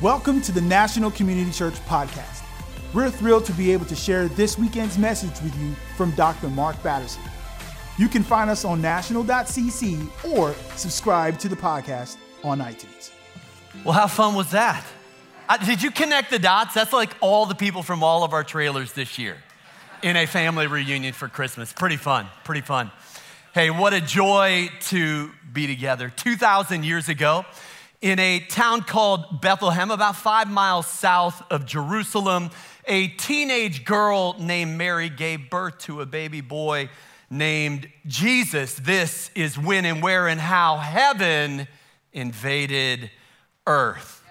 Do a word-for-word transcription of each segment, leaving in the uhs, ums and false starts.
Welcome to the National Community Church podcast. We're thrilled to be able to share this weekend's message with you from Doctor Mark Batterson. You can find us on national dot c c or subscribe to the podcast on iTunes. Well, how fun was that? I, did you connect the dots? That's like all the people from all of our trailers this year in a family reunion for Christmas. Pretty fun, pretty fun. Hey, what a joy to be together. two thousand years ago, in a town called Bethlehem, about five miles south of Jerusalem, a teenage girl named Mary gave birth to a baby boy named Jesus. This is when and where and how heaven invaded earth.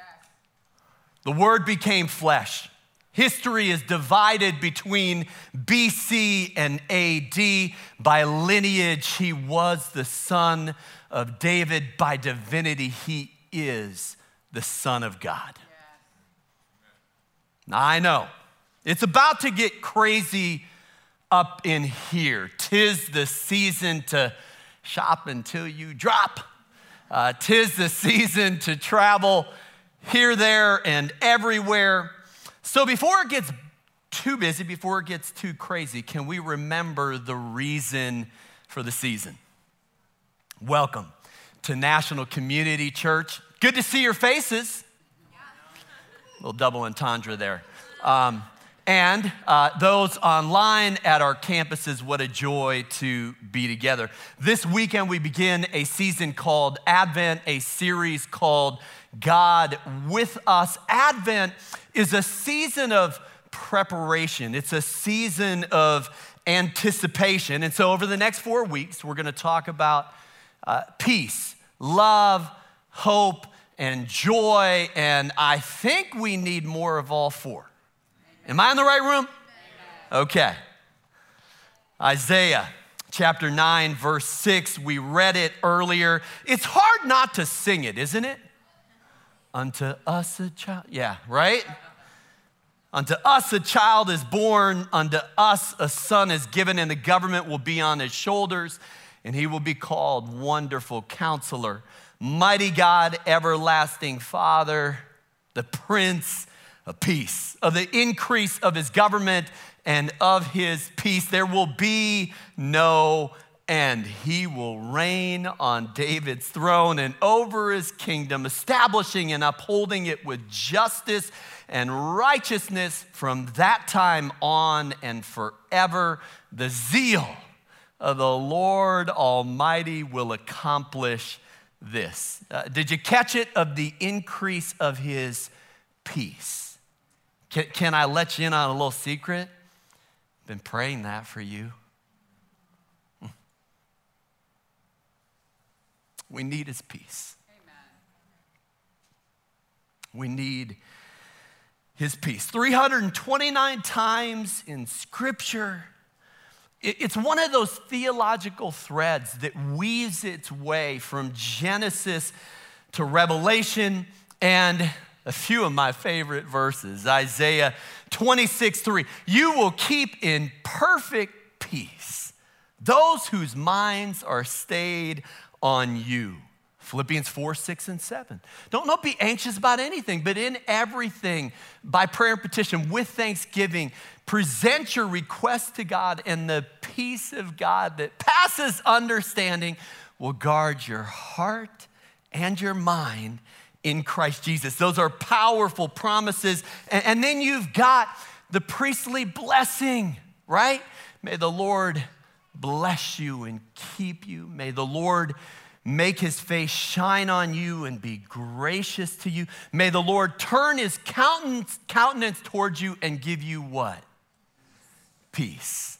The Word became flesh. History is divided between B C and A D By lineage, he was the son of David. By divinity, he is the Son of God. Yeah. I know. It's about to get crazy up in here. Tis the season to shop until you drop. Uh, tis the season to travel here, there, and everywhere. So before it gets too busy, before it gets too crazy, can we remember the reason for the season? Welcome to National Community Church. Good to see your faces. A little double entendre there. Um, and uh, those online at our campuses, what a joy to be together. This weekend, we begin a season called Advent, a series called God with Us. Advent is a season of preparation. It's a season of anticipation. And so over the next four weeks, we're going to talk about uh, peace, love, hope, and joy, and I think we need more of all four. Amen. Am I in the right room? Amen. Okay. Isaiah chapter nine, verse six, we read it earlier. It's hard not to sing it, isn't it? Unto us a child, yeah, right? Unto us a child is born, unto us a son is given, and the government will be on his shoulders, and he will be called Wonderful Counselor, Mighty God, Everlasting Father, the Prince of Peace. Of the increase of his government and of his peace, there will be no end. He will reign on David's throne and over his kingdom, establishing and upholding it with justice and righteousness from that time on and forever. The zeal of the Lord Almighty will accomplish this. Uh, did you catch it? Of the increase of his peace. Can, can I let you in on a little secret? Been praying that for you. We need his peace. Amen. We need his peace. three hundred twenty-nine times in Scripture. It's one of those theological threads that weaves its way from Genesis to Revelation and a few of my favorite verses. Isaiah twenty-six three, you will keep in perfect peace those whose minds are stayed on you. Philippians four, six, and seven. Don't not be anxious about anything, but in everything, by prayer and petition, with thanksgiving, present your requests to God, and the peace of God that passes understanding will guard your heart and your mind in Christ Jesus. Those are powerful promises. And, and then you've got the priestly blessing, right? May the Lord bless you and keep you. May the Lord make his face shine on you and be gracious to you. May the Lord turn his countenance, countenance towards you and give you what? Peace.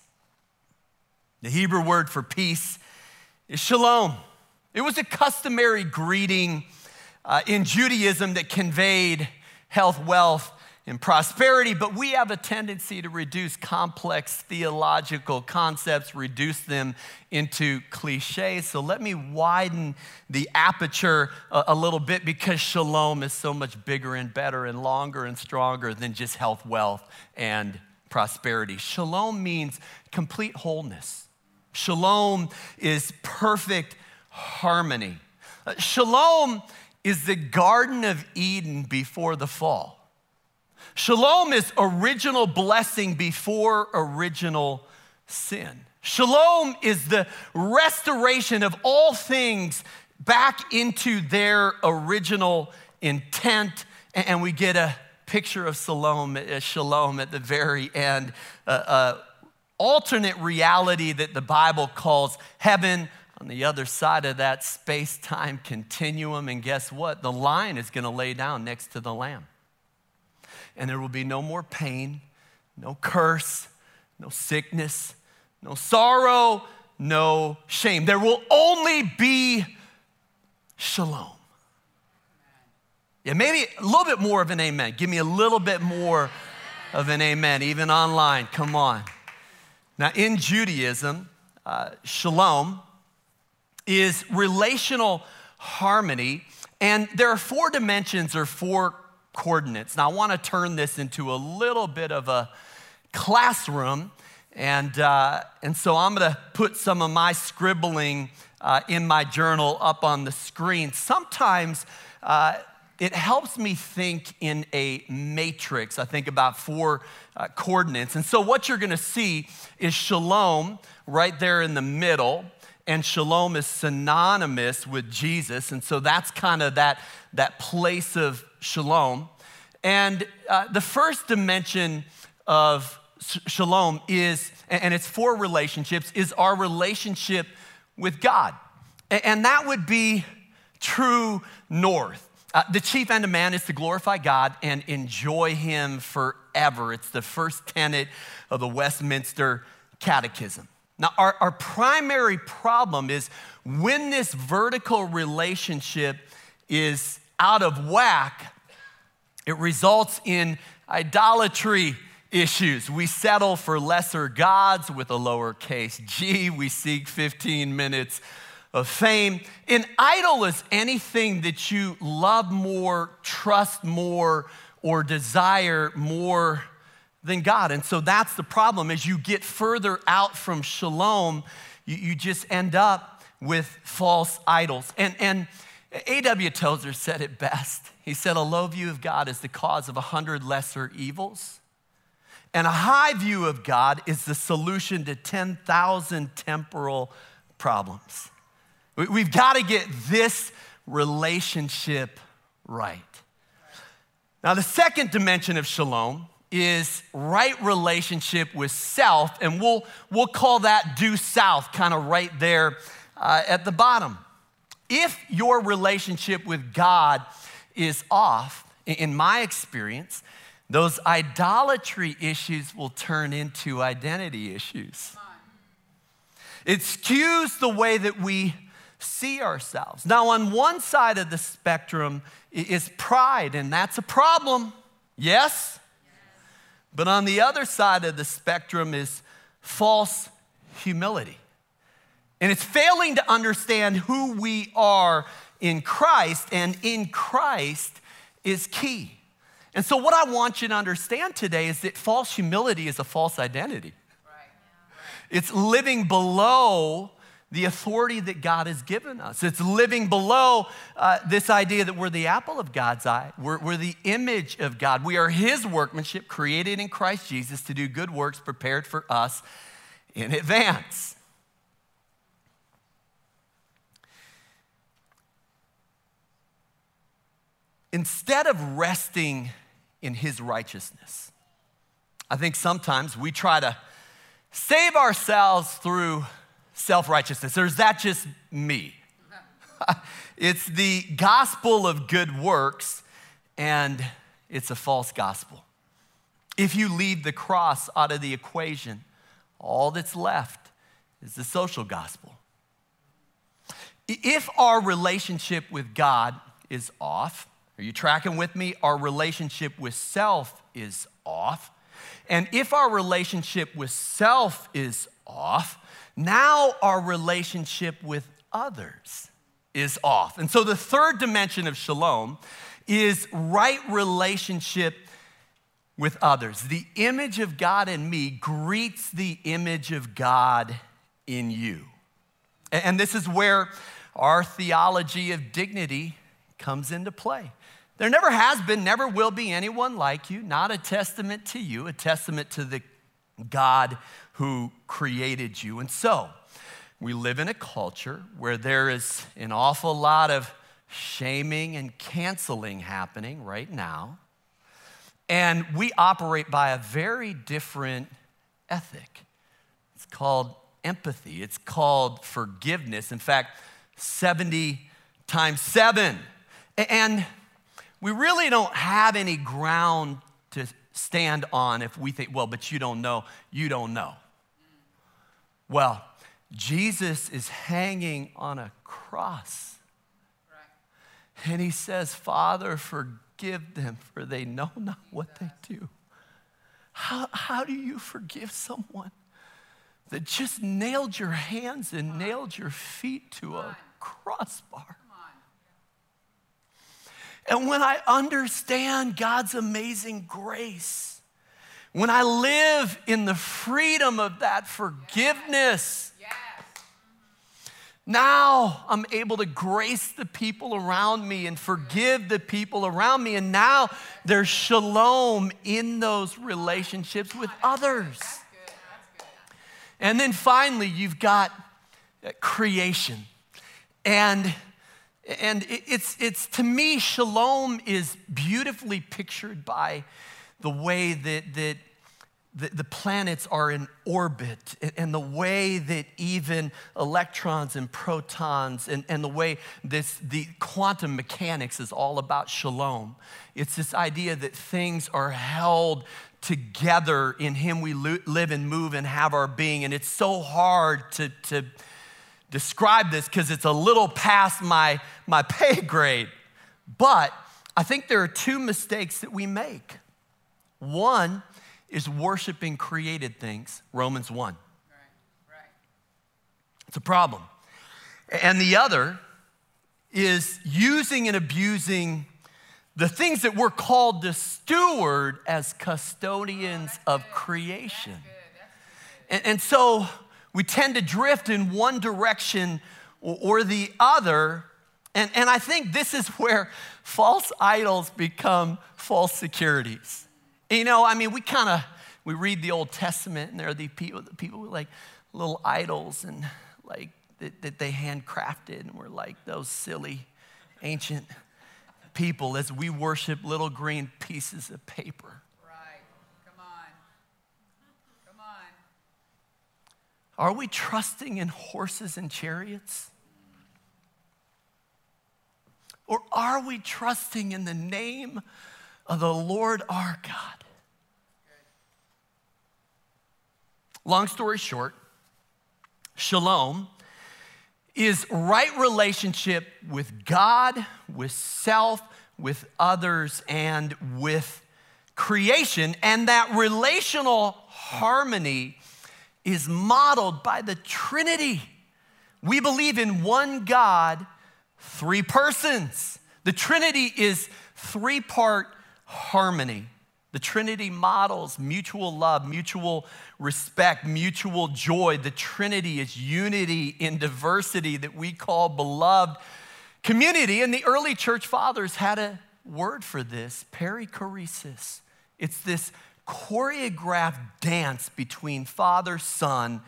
The Hebrew word for peace is shalom. It was a customary greeting uh, in Judaism that conveyed health, wealth, and prosperity, but we have a tendency to reduce complex theological concepts, reduce them into cliches. So let me widen the aperture a, a little bit, because shalom is so much bigger and better and longer and stronger than just health, wealth, and prosperity. Shalom means complete wholeness. Shalom is perfect harmony. Uh, shalom is the Garden of Eden before the fall. Shalom is original blessing before original sin. Shalom is the restoration of all things back into their original intent, and we get a picture of shalom, shalom at the very end, uh, uh, alternate reality that the Bible calls heaven on the other side of that space-time continuum. And guess what? The lion is going to lay down next to the lamb. And there will be no more pain, no curse, no sickness, no sorrow, no shame. There will only be shalom. Yeah, maybe a little bit more of an amen. Give me a little bit more of an amen, even online. Come on. Now, in Judaism, uh, shalom is relational harmony, and there are four dimensions or four coordinates. Now, I want to turn this into a little bit of a classroom, and uh, and so I'm going to put some of my scribbling uh, in my journal up on the screen. Sometimes uh, it helps me think in a matrix. I think about four uh, coordinates. And so what you're going to see is shalom right there in the middle. And shalom is synonymous with Jesus. And so that's kind of that, that place of shalom. And uh, the first dimension of sh- shalom is, and it's for relationships, is our relationship with God. And, and that would be true north. Uh, the chief end of man is to glorify God and enjoy him forever. It's the first tenet of the Westminster Catechism. Now, our, our primary problem is when this vertical relationship is out of whack, it results in idolatry issues. We settle for lesser gods with a lowercase g. We seek fifteen minutes of fame. An idol is anything that you love more, trust more, or desire more than God. And so that's the problem. As you get further out from shalom, you, you just end up with false idols. And, and A W Tozer said it best. He said, a low view of God is the cause of a hundred lesser evils, and a high view of God is the solution to ten thousand temporal problems. We've got to get this relationship right. Now, the second dimension of shalom is right relationship with self, and we'll, we'll call that due south, kind of right there uh, at the bottom. If your relationship with God is off, in my experience, those idolatry issues will turn into identity issues. It skews the way that we see ourselves. Now, on one side of the spectrum is pride, and that's a problem, yes? yes? But on the other side of the spectrum is false humility. And it's failing to understand who we are in Christ, and in Christ is key. And so what I want you to understand today is that false humility is a false identity. Right. Yeah. It's living below the authority that God has given us. It's living below uh, this idea that we're the apple of God's eye. We're, we're the image of God. We are his workmanship created in Christ Jesus to do good works prepared for us in advance. Instead of resting in his righteousness, I think sometimes we try to save ourselves through self-righteousness, or is that just me? It's the gospel of good works, and it's a false gospel. If you leave the cross out of the equation, all that's left is the social gospel. If our relationship with God is off, are you tracking with me? Our relationship with self is off. And if our relationship with self is off, now our relationship with others is off. And so the third dimension of shalom is right relationship with others. The image of God in me greets the image of God in you. And this is where our theology of dignity comes into play. There never has been, never will be anyone like you, not a testament to you, a testament to the God who created you. And so we live in a culture where there is an awful lot of shaming and canceling happening right now. And we operate by a very different ethic. It's called empathy. It's called forgiveness. In fact, seventy times seven. And we really don't have any ground to stand on if we think, well, but you don't know, you don't know. Well, Jesus is hanging on a cross. Right. And he says, Father, forgive them, for they know not what they do. How, how do you forgive someone that just nailed your hands and nailed your feet to a crossbar? And when I understand God's amazing grace, when I live in the freedom of that forgiveness, yes. Yes. Now I'm able to grace the people around me and forgive the people around me. And now there's shalom in those relationships with others. That's good. That's good. And then finally, you've got creation. And And it's, it's to me, shalom is beautifully pictured by the way that, that the planets are in orbit, and the way that even electrons and protons, and, and the way this, the quantum mechanics is all about shalom. It's this idea that things are held together. In him we live and move and have our being. And it's so hard to... to describe this because it's a little past my, my pay grade. But I think there are two mistakes that we make. One is worshiping created things, Romans one. Right, right. It's a problem. And the other is using and abusing the things that we're called to steward as custodians oh, of good. creation. That's good. That's good. And, and so... we tend to drift in one direction or the other. And, and I think this is where false idols become false securities. You know, I mean, we kind of, we read the Old Testament, and there are the people, the people with like little idols and like that, that they handcrafted. And we're like those silly ancient people as we worship little green pieces of paper. Are we trusting in horses and chariots? Or are we trusting in the name of the Lord our God? Long story short, shalom is right relationship with God, with self, with others, and with creation. And that relational harmony is modeled by the Trinity. We believe in one God, three persons. The Trinity is three-part harmony. The Trinity models mutual love, mutual respect, mutual joy. The Trinity is unity in diversity that we call beloved community. And the early church fathers had a word for this, perichoresis. It's this choreographed dance between Father, Son,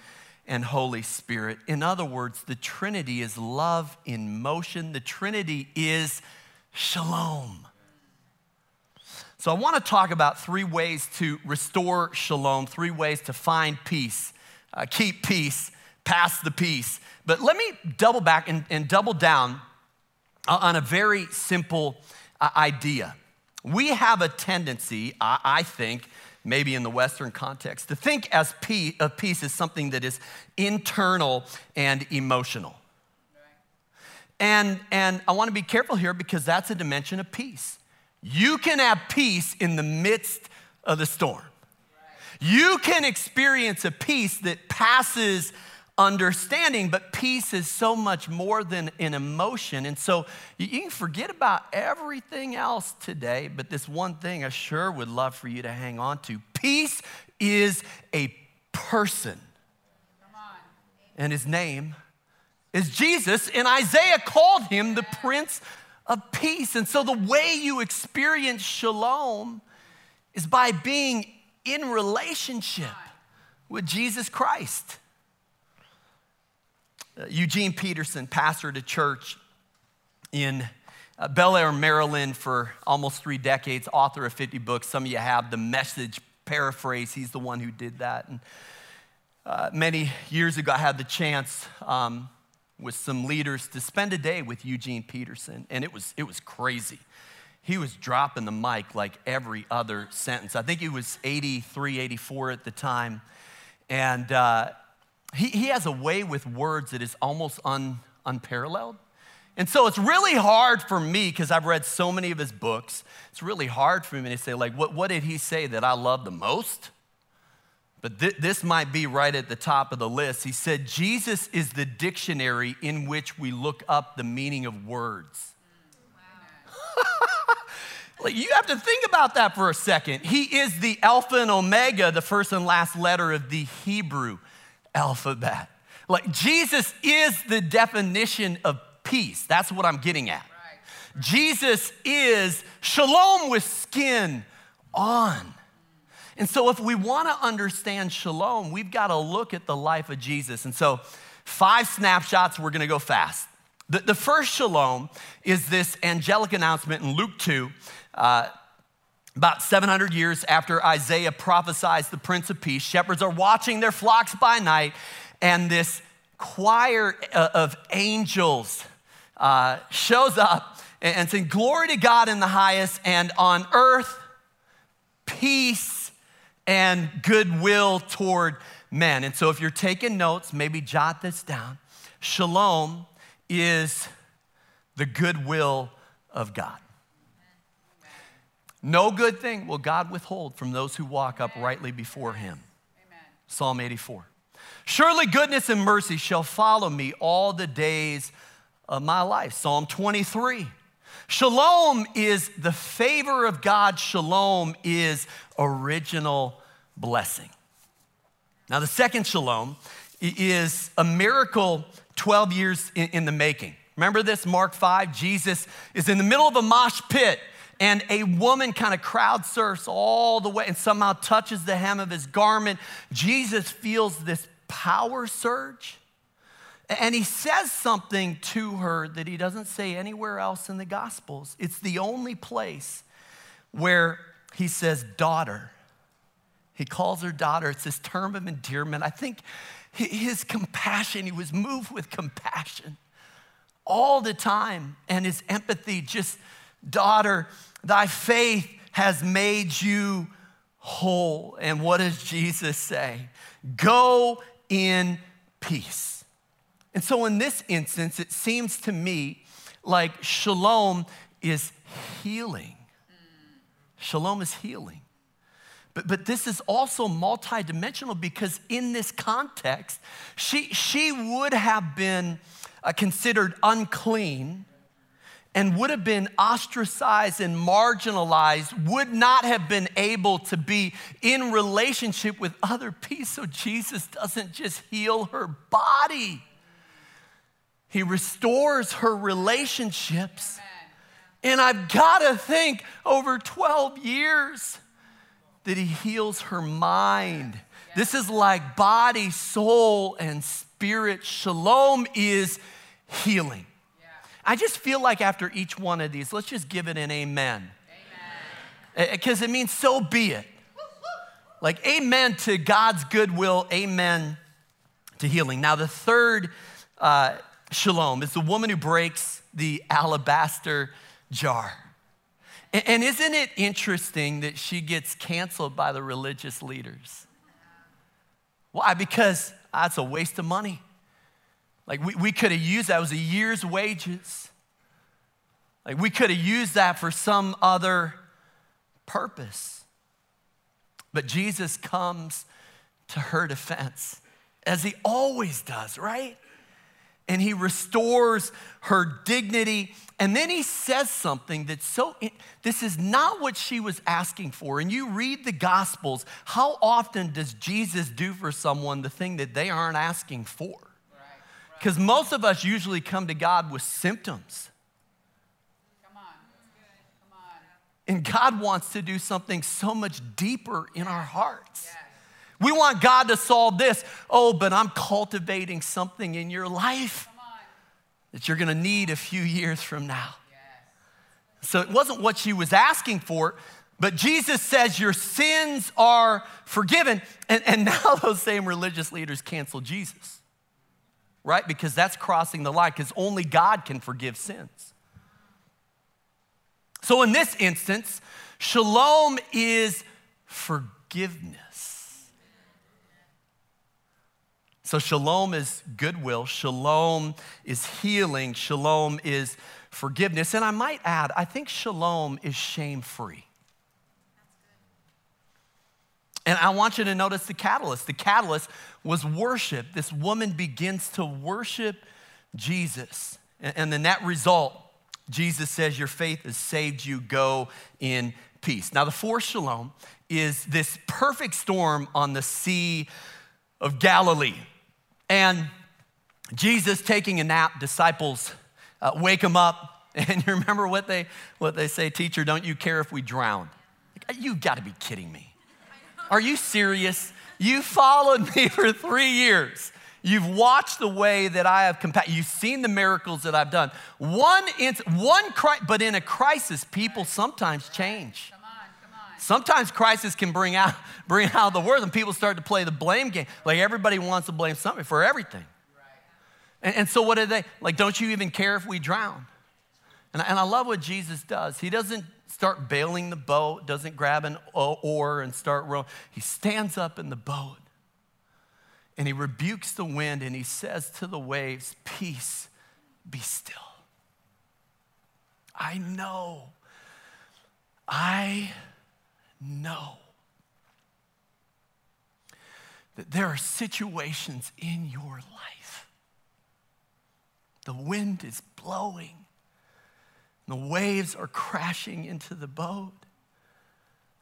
and Holy Spirit. In other words, the Trinity is love in motion. The Trinity is shalom. So I want to talk about three ways to restore shalom, three ways to find peace, uh, keep peace, pass the peace. But let me double back and, and double down on a very simple uh, idea. We have a tendency, I, I think, maybe in the Western context, to think as peace, of peace as something that is internal and emotional. Right. And, and I want to be careful here because that's a dimension of peace. You can have peace in the midst of the storm. Right. You can experience a peace that passes understanding, but peace is so much more than an emotion. And so you can forget about everything else today, but this one thing I sure would love for you to hang on to. Peace is a person. Come on. And his name is Jesus, and Isaiah called him the Prince of peace. And so the way you experience shalom is by being in relationship with Jesus Christ. Uh, Eugene Peterson pastored a church in uh, Bel Air, Maryland for almost three decades, author of fifty books. Some of you have the Message paraphrase. He's the one who did that. And uh, many years ago, I had the chance um, with some leaders to spend a day with Eugene Peterson, and it was it was crazy. He was dropping the mic like every other sentence. I think he was eighty-three, eighty-four at the time. And uh, he, he has a way with words that is almost un, unparalleled. And so it's really hard for me, because I've read so many of his books, it's really hard for me to say, like, what, what did he say that I love the most? But th- this might be right at the top of the list. He said, Jesus is the dictionary in which we look up the meaning of words. Like, you have to think about that for a second. He is the Alpha and Omega, the first and last letter of the Hebrew alphabet. Like, Jesus is the definition of peace. That's what I'm getting at. Right. Jesus is shalom with skin on. And so if we want to understand shalom, we've got to look at the life of Jesus. And so five snapshots, we're going to go fast. The, the first shalom is this angelic announcement in Luke two, uh, about seven hundred years after Isaiah prophesies the Prince of Peace. Shepherds are watching their flocks by night, and this choir of angels uh, shows up and, and saying, "Glory to God in the highest, and on earth, peace and goodwill toward men." And so if you're taking notes, maybe jot this down. Shalom is the goodwill of God. No good thing will God withhold from those who walk uprightly before him. Amen. Psalm eighty-four. Surely goodness and mercy shall follow me all the days of my life. Psalm twenty-three. Shalom is the favor of God. Shalom is original blessing. Now, the second shalom is a miracle twelve years in the making. Remember this, Mark five, Jesus is in the middle of a mosh pit, and a woman kind of crowd surfs all the way and somehow touches the hem of his garment. Jesus feels this power surge, and he says something to her that he doesn't say anywhere else in the Gospels. It's the only place where he says, "Daughter." He calls her daughter. It's this term of endearment. I think his compassion, he was moved with compassion all the time. And his empathy, just, "Daughter, thy faith has made you whole." And what does Jesus say? "Go in peace." And so in this instance, it seems to me like shalom is healing. Shalom is healing. But, but this is also multidimensional, because in this context, she, she would have been uh, considered unclean and would have been ostracized and marginalized, would not have been able to be in relationship with other people. So Jesus doesn't just heal her body. He restores her relationships. And I've got to think, over twelve years, that he heals her mind. This is like body, soul, and spirit. Shalom is healing. I just feel like after each one of these, let's just give it an amen. Amen. Because it means so be it. Like, amen to God's goodwill, amen to healing. Now, the third uh, shalom is the woman who breaks the alabaster jar. And isn't it interesting that she gets canceled by the religious leaders? Why? Because that's ah, a waste of money. Like, we, we could have used that. It was a year's wages. Like, we could have used that for some other purpose. But Jesus comes to her defense, as he always does, right? And he restores her dignity. And then he says something that's so, this is not what she was asking for. And you read the Gospels, how often does Jesus do for someone the thing that they aren't asking for? Because most of us usually come to God with symptoms. And God wants to do something so much deeper in our hearts. Yes. We want God to solve this. Oh, but I'm cultivating something in your life that you're gonna need a few years from now. Yes. So it wasn't what she was asking for, but Jesus says your sins are forgiven. And, and now those same religious leaders cancel Jesus, right? Because that's crossing the line, because only God can forgive sins. So in this instance, shalom is forgiveness. So shalom is goodwill, shalom is healing, shalom is forgiveness. And I might add, I think shalom is shame-free. And I want you to notice the catalyst. The catalyst was worship. This woman begins to worship Jesus. And then that result, Jesus says, your faith has saved you, go in peace. Now the fourth shalom is this perfect storm on the Sea of Galilee. And Jesus taking a nap, disciples uh, wake him up. And you remember what they, what they say, teacher, don't you care if we drown? Like, you've gotta be kidding me. Are you serious? You followed me for three years. You've watched the way that I have compassion. You've seen the miracles that I've done. One, one crisis, but in a crisis, people sometimes change. Come on, come on. Sometimes crisis can bring out, bring out the worst, and people start to play the blame game. Like everybody wants to blame something for everything. Right. And, and so what are they? Like, don't you even care if we drown? And, and I love what Jesus does. He doesn't start bailing the boat, doesn't grab an oar and start rowing. He stands up in the boat. And he rebukes the wind and he says to the waves, peace, be still. I know, I know that there are situations in your life. The wind is blowing. The waves are crashing into the boat.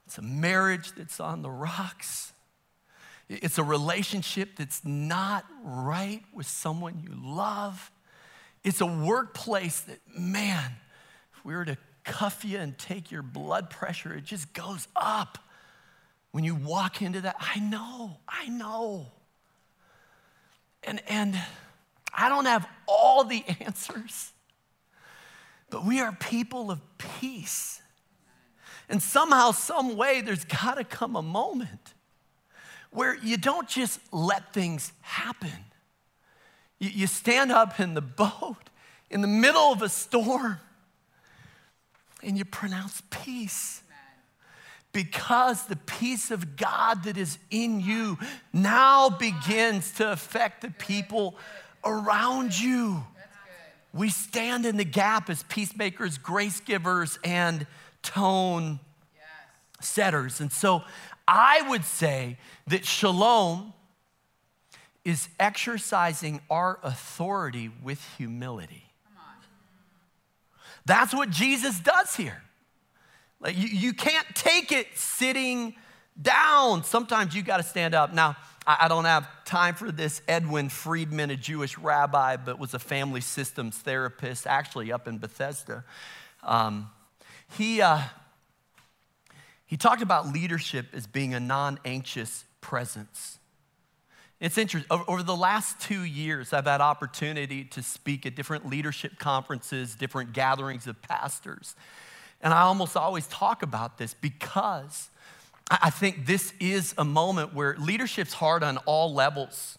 It's a marriage that's on the rocks. It's a relationship that's not right with someone you love. It's a workplace that, man, if we were to cuff you and take your blood pressure, it just goes up when you walk into that. I know, I know. And, and I don't have all the answers, but we are people of peace. And somehow, some way, there's gotta come a moment where you don't just let things happen. You, you stand up in the boat in the middle of a storm and you pronounce peace. Because the peace of God that is in you now begins to affect the people around you. We stand in the gap as peacemakers, grace givers, and tone setters. And so I would say that shalom is exercising our authority with humility. Come on. That's what Jesus does here. Like you, you can't take it sitting down. Sometimes you gotta stand up. Now, I, I don't have time for this. Edwin Friedman, a Jewish rabbi, but was a family systems therapist, actually up in Bethesda. Um, he, uh, He talked about leadership as being a non-anxious presence. It's interesting, over the last two years, I've had opportunity to speak at different leadership conferences, different gatherings of pastors. And I almost always talk about this because I think this is a moment where leadership's hard on all levels.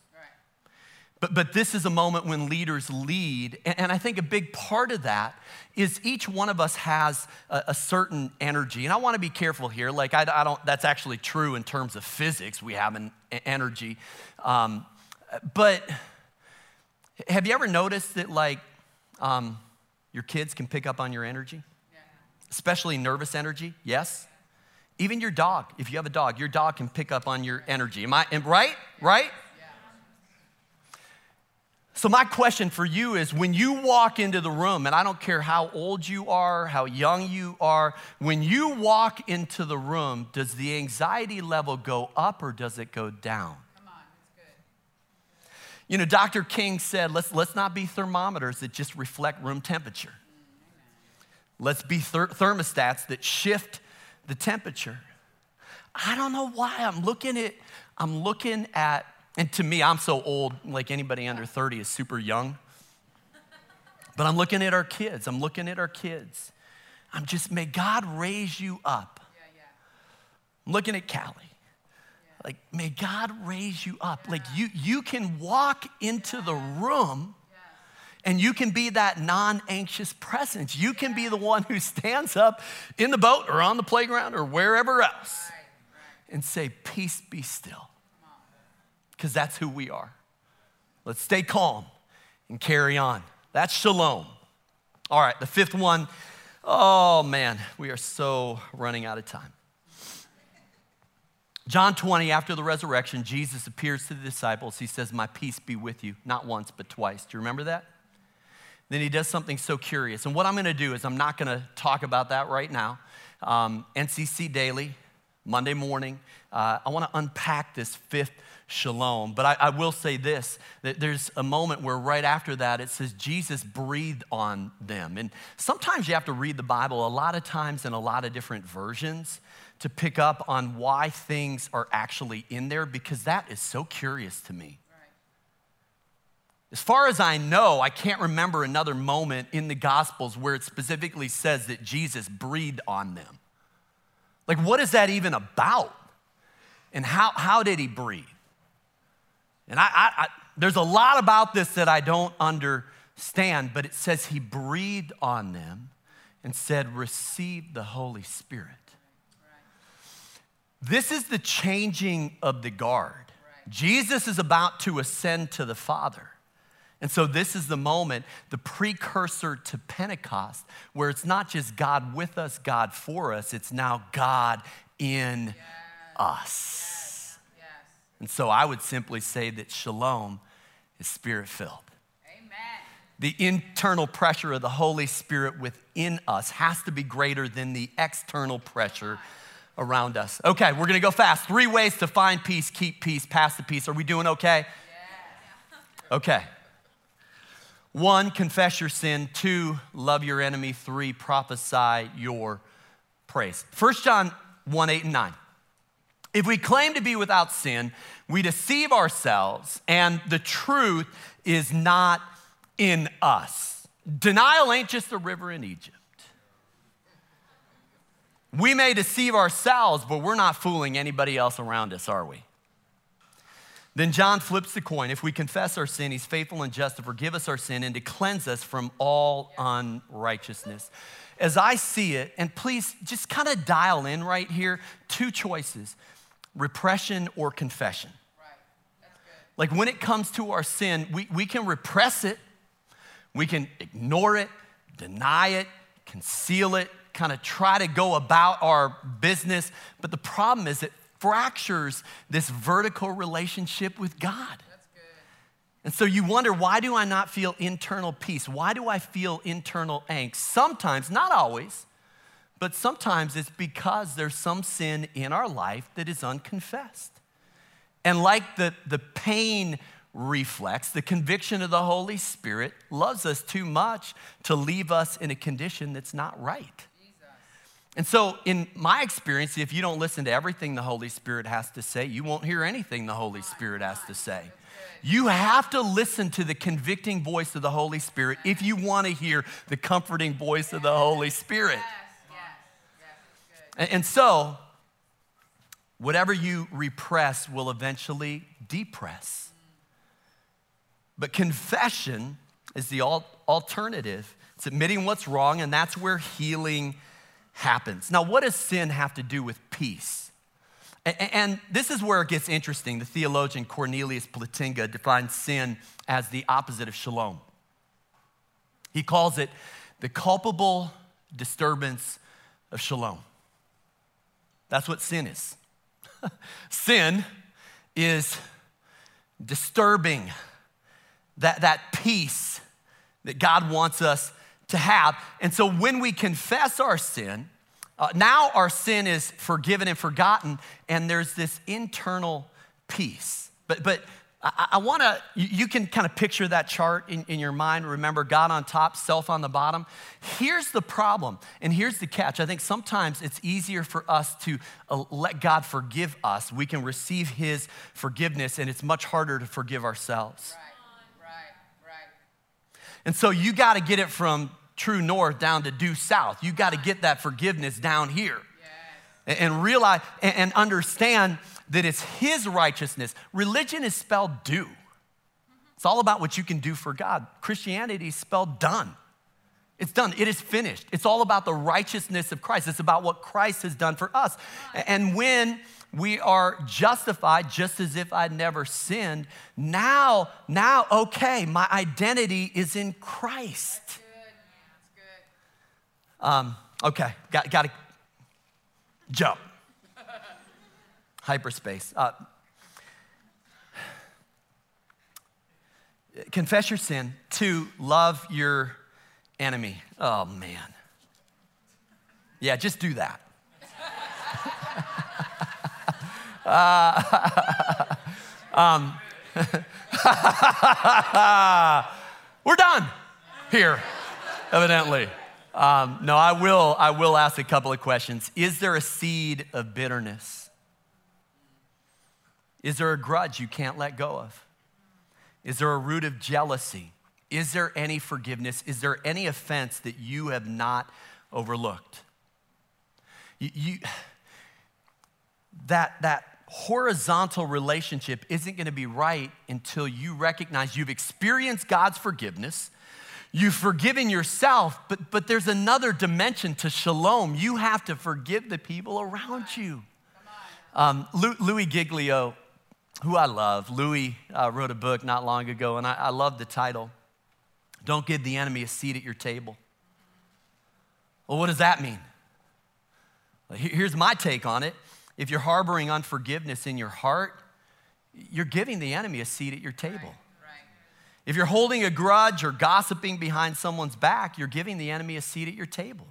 But, but this is a moment when leaders lead, and, and I think a big part of that is each one of us has a, a certain energy, and I wanna be careful here, like I, I don't, that's actually true in terms of physics, we have an energy, um, but have you ever noticed that like um, your kids can pick up on your energy? Yeah. Especially nervous energy, yes? Even your dog, if you have a dog, your dog can pick up on your energy, am I, am, right, right? So my question for you is, when you walk into the room, and I don't care how old you are, how young you are, when you walk into the room, does the anxiety level go up or does it go down? Come on, it's good. You know, Doctor King said, let's, let's not be thermometers that just reflect room temperature. Let's be ther- thermostats that shift the temperature. I don't know why I'm looking at, I'm looking at, and to me, I'm so old, like anybody under thirty is super young. But I'm looking at our kids. I'm looking at our kids. I'm just, may God raise you up. Yeah, yeah. I'm looking at Callie. Yeah. Like, may God raise you up. Yeah. Like, you you can walk into yeah. the room yeah. and you can be that non-anxious presence. You can yeah. be the one who stands up in the boat or on the playground or wherever else right, right. and say, peace be still. Because that's who we are. Let's stay calm and carry on. That's shalom. All right, the fifth one. Oh, man, we are so running out of time. John twenty, after the resurrection, Jesus appears to the disciples. He says, my peace be with you, not once, but twice. Do you remember that? Then he does something so curious. And what I'm going to do is I'm not going to talk about that right now. Um, N C C Daily, Monday morning. Uh, I want to unpack this fifth shalom. But I, I will say this, that there's a moment where right after that it says Jesus breathed on them. And sometimes you have to read the Bible a lot of times in a lot of different versions to pick up on why things are actually in there, because that is so curious to me. Right. As far as I know, I can't remember another moment in the Gospels where it specifically says that Jesus breathed on them. Like, what is that even about? And how, how did he breathe? And I, I, I, there's a lot about this that I don't understand, but it says he breathed on them and said, receive the Holy Spirit. Right. This is the changing of the guard. Right. Jesus is about to ascend to the Father. And so this is the moment, the precursor to Pentecost, where it's not just God with us, God for us, it's now God in yes. us. Yes. And so I would simply say that shalom is spirit-filled. Amen. The internal pressure of the Holy Spirit within us has to be greater than the external pressure around us. Okay, we're gonna go fast. Three ways to find peace, keep peace, pass the peace. Are we doing okay? Yeah. Okay. One, confess your sin. Two, love your enemy. Three, prophesy your praise. First John one, eight, and nine. If we claim to be without sin, we deceive ourselves, and the truth is not in us. Denial ain't just a river in Egypt. We may deceive ourselves, but we're not fooling anybody else around us, are we? Then John flips the coin. If we confess our sin, he's faithful and just to forgive us our sin and to cleanse us from all unrighteousness. As I see it, and please just kind of dial in right here, two choices. Repression or confession. Right. That's good. Like, when it comes to our sin, we, we can repress it, we can ignore it, deny it, conceal it, kind of try to go about our business. But the problem is it fractures this vertical relationship with God. That's good. And so you wonder, why do I not feel internal peace? Why do I feel internal angst? Sometimes, not always, but sometimes it's because there's some sin in our life that is unconfessed. And like the, the pain reflex, the conviction of the Holy Spirit loves us too much to leave us in a condition that's not right. Jesus. And so in my experience, if you don't listen to everything the Holy Spirit has to say, you won't hear anything the Holy Spirit has to say. You have to listen to the convicting voice of the Holy Spirit if you want to hear the comforting voice of the Holy Spirit. And so, whatever you repress will eventually depress. But confession is the alternative. It's admitting what's wrong, and that's where healing happens. Now, what does sin have to do with peace? And this is where it gets interesting. The theologian Cornelius Plantinga defines sin as the opposite of shalom. He calls it the culpable disturbance of shalom. That's what sin is. Sin is disturbing that, that peace that God wants us to have. And so when we confess our sin, uh, now our sin is forgiven and forgotten, and there's this internal peace. But, but I, I want to, you can kind of picture that chart in, in your mind. Remember, God on top, self on the bottom. Here's the problem, and here's the catch. I think sometimes it's easier for us to uh, let God forgive us. We can receive his forgiveness, and it's much harder to forgive ourselves. Right, right, right. And so you got to get it from true north down to due south. You got to get that forgiveness down here. Yes. And realize and understand that it's his righteousness. Religion is spelled do. It's all about what you can do for God. Christianity is spelled done. It's done, it is finished. It's all about the righteousness of Christ. It's about what Christ has done for us. And when we are justified, just as if I never sinned, now, now, okay, my identity is in Christ. That's good, that's good. Um, okay, got, got to jump. Hyperspace. Uh, confess your sin. Two, love your enemy. Oh, man. Yeah, just do that. uh, um, We're done here, evidently. Um, no, I will, I will ask a couple of questions. Is there a seed of bitterness? Is there a grudge you can't let go of? Is there a root of jealousy? Is there any forgiveness? Is there any offense that you have not overlooked? You, you, that, that horizontal relationship isn't going to be right until you recognize you've experienced God's forgiveness. You've forgiven yourself, but, but there's another dimension to shalom. You have to forgive the people around you. Um, Louis Giglio, who I love. Louis uh, wrote a book not long ago, and I, I love the title, Don't Give the Enemy a Seat at Your Table. Well, what does that mean? Well, here's my take on it. If you're harboring unforgiveness in your heart, you're giving the enemy a seat at your table. Right, right. If you're holding a grudge or gossiping behind someone's back, you're giving the enemy a seat at your table.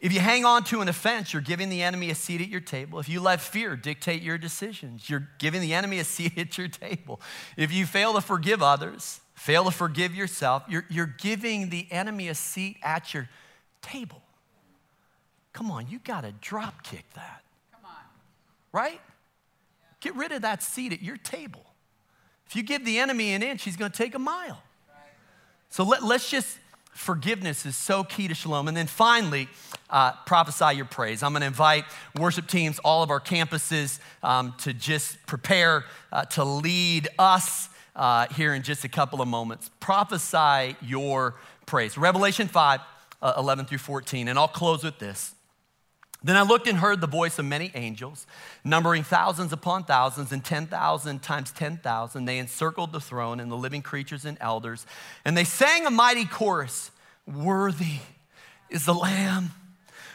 If you hang on to an offense, you're giving the enemy a seat at your table. If you let fear dictate your decisions, you're giving the enemy a seat at your table. If you fail to forgive others, fail to forgive yourself, you're, you're giving the enemy a seat at your table. Come on, you gotta drop kick that. Come on. Right? Yeah. Get rid of that seat at your table. If you give the enemy an inch, he's gonna take a mile. Right. So let, let's just, forgiveness is so key to shalom. And then finally, uh, prophesy your praise. I'm gonna invite worship teams, all of our campuses, um, to just prepare uh, to lead us uh, here in just a couple of moments. Prophesy your praise. Revelation five, uh, eleven through fourteen, and I'll close with this. Then I looked and heard the voice of many angels, numbering thousands upon thousands and ten thousand times ten thousand. They encircled the throne and the living creatures and elders, and they sang a mighty chorus, "Worthy is the Lamb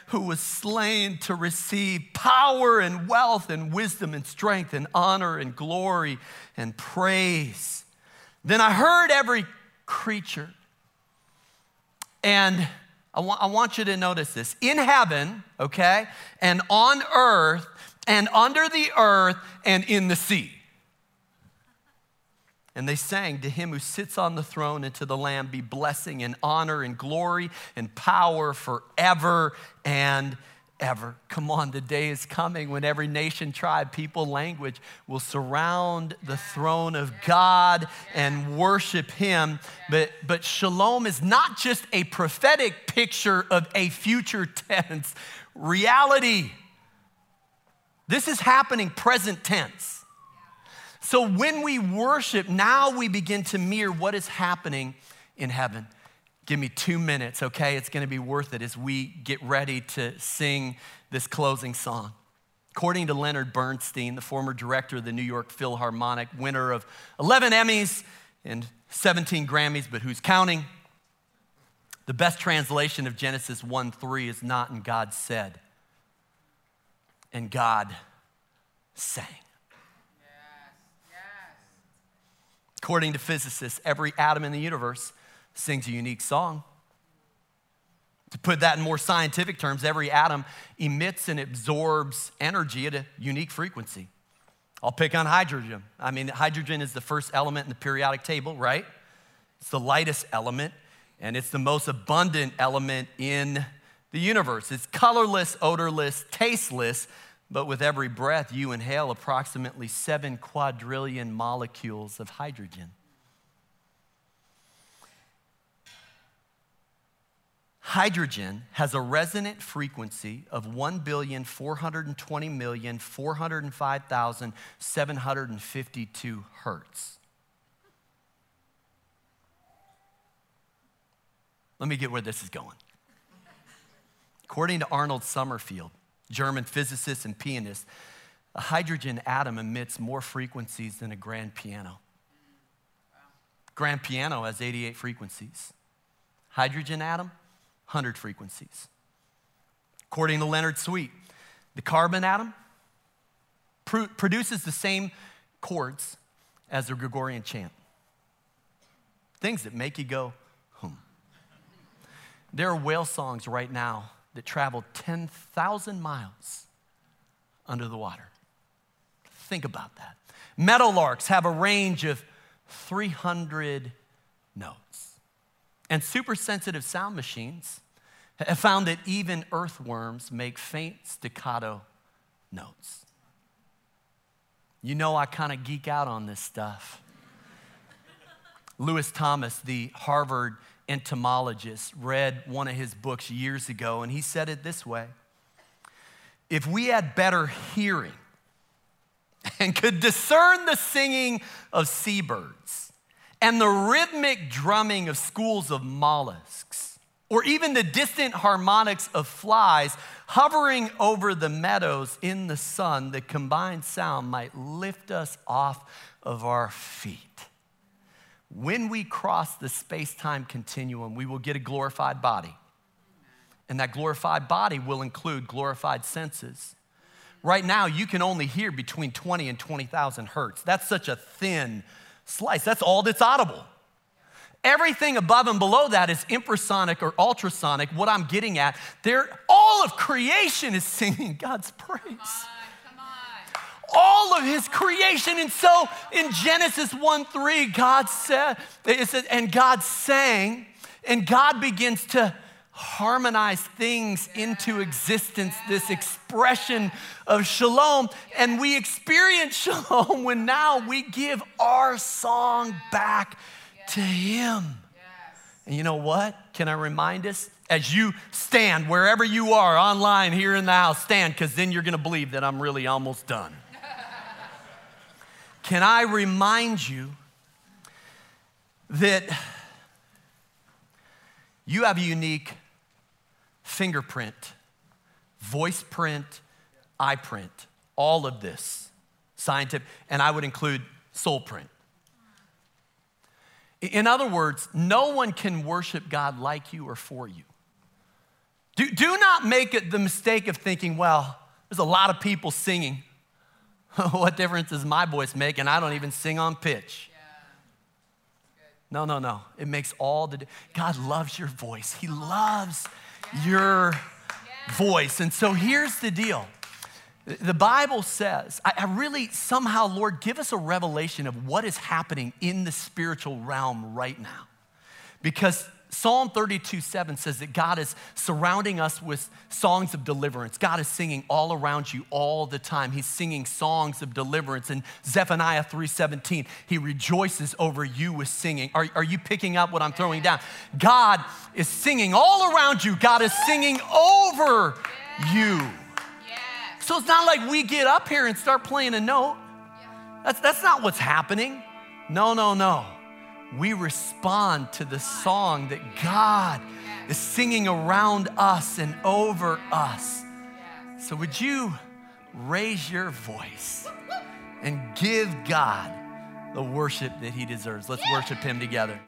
who was slain to receive power and wealth and wisdom and strength and honor and glory and praise." Then I heard every creature, and I want, I want you to notice this. In heaven, okay, and on earth, and under the earth, and in the sea. And they sang, "To him who sits on the throne and to the Lamb be blessing and honor and glory and power forever and ever." Come on, the day is coming when every nation, tribe, people, language will surround the throne of God and worship him. But, but shalom is not just a prophetic picture of a future tense reality. This is happening present tense. So when we worship, now we begin to mirror what is happening in heaven. Give me two minutes, okay? It's gonna be worth it as we get ready to sing this closing song. According to Leonard Bernstein, the former director of the New York Philharmonic, winner of eleven Emmys and seventeen Grammys, but who's counting? The best translation of Genesis one three is not, "And God said," and God sang. Yes, yes. According to physicists, every atom in the universe sings a unique song. To put that in more scientific terms, every atom emits and absorbs energy at a unique frequency. I'll pick on hydrogen. I mean, hydrogen is the first element in the periodic table, right? It's the lightest element, and it's the most abundant element in the universe. It's colorless, odorless, tasteless, but with every breath, you inhale approximately seven quadrillion molecules of hydrogen. Hydrogen has a resonant frequency of one billion four hundred twenty million four hundred five thousand seven hundred fifty-two hertz. Let me get where this is going. According to Arnold Sommerfeld, German physicist and pianist, a hydrogen atom emits more frequencies than a grand piano. Grand piano has eighty-eight frequencies. Hydrogen atom, one hundred frequencies. According to Leonard Sweet, the carbon atom pr- produces the same chords as the Gregorian chant. Things that make you go, hmm. There are whale songs right now that travel ten thousand miles under the water. Think about that. Meadowlarks have a range of three hundred notes. And supersensitive sound machines have found that even earthworms make faint staccato notes. You know, I kind of geek out on this stuff. Lewis Thomas, the Harvard entomologist, read one of his books years ago, and he said it this way: if we had better hearing and could discern the singing of seabirds and the rhythmic drumming of schools of mollusks, or even the distant harmonics of flies hovering over the meadows in the sun, the combined sound might lift us off of our feet. When we cross the space-time continuum, we will get a glorified body. And that glorified body will include glorified senses. Right now, you can only hear between twenty and twenty thousand hertz. That's such a thin slice. That's all that's audible. Everything above and below that is infrasonic or ultrasonic. What I'm getting at, there, all of creation is singing God's praise. Come on, come on. All of his creation. And so in Genesis one three, God said, it said, and God sang, and God begins to harmonize things yeah. into existence, yeah. this expression of shalom. Yeah. And we experience shalom when now we give our song back yeah. to him. Yes. And you know what? Can I remind us? As you stand, wherever you are, online, here in the house, stand, because then you're going to believe that I'm really almost done. Can I remind you that you have a unique fingerprint, voice print, eye print, all of this scientific, and I would include soul print. In other words, no one can worship God like you or for you. Do, do not make it the mistake of thinking, well, there's a lot of people singing. What difference does my voice make? And I don't even sing on pitch. No, no, no. It makes all the difference. God loves your voice. He loves your voice. And so here's the deal. The Bible says, I, I really somehow, Lord, give us a revelation of what is happening in the spiritual realm right now. Because Psalm thirty-two seven says that God is surrounding us with songs of deliverance. God is singing all around you all the time. He's singing songs of deliverance. And Zephaniah three seventeen, he rejoices over you with singing. Are, are you picking up what I'm throwing down? God is singing all around you. God is singing over you. So it's not like we get up here and start playing a note. That's, that's not what's happening. No, no, no. We respond to the song that God is singing around us and over us. So would you raise your voice and give God the worship that he deserves? Let's worship him together.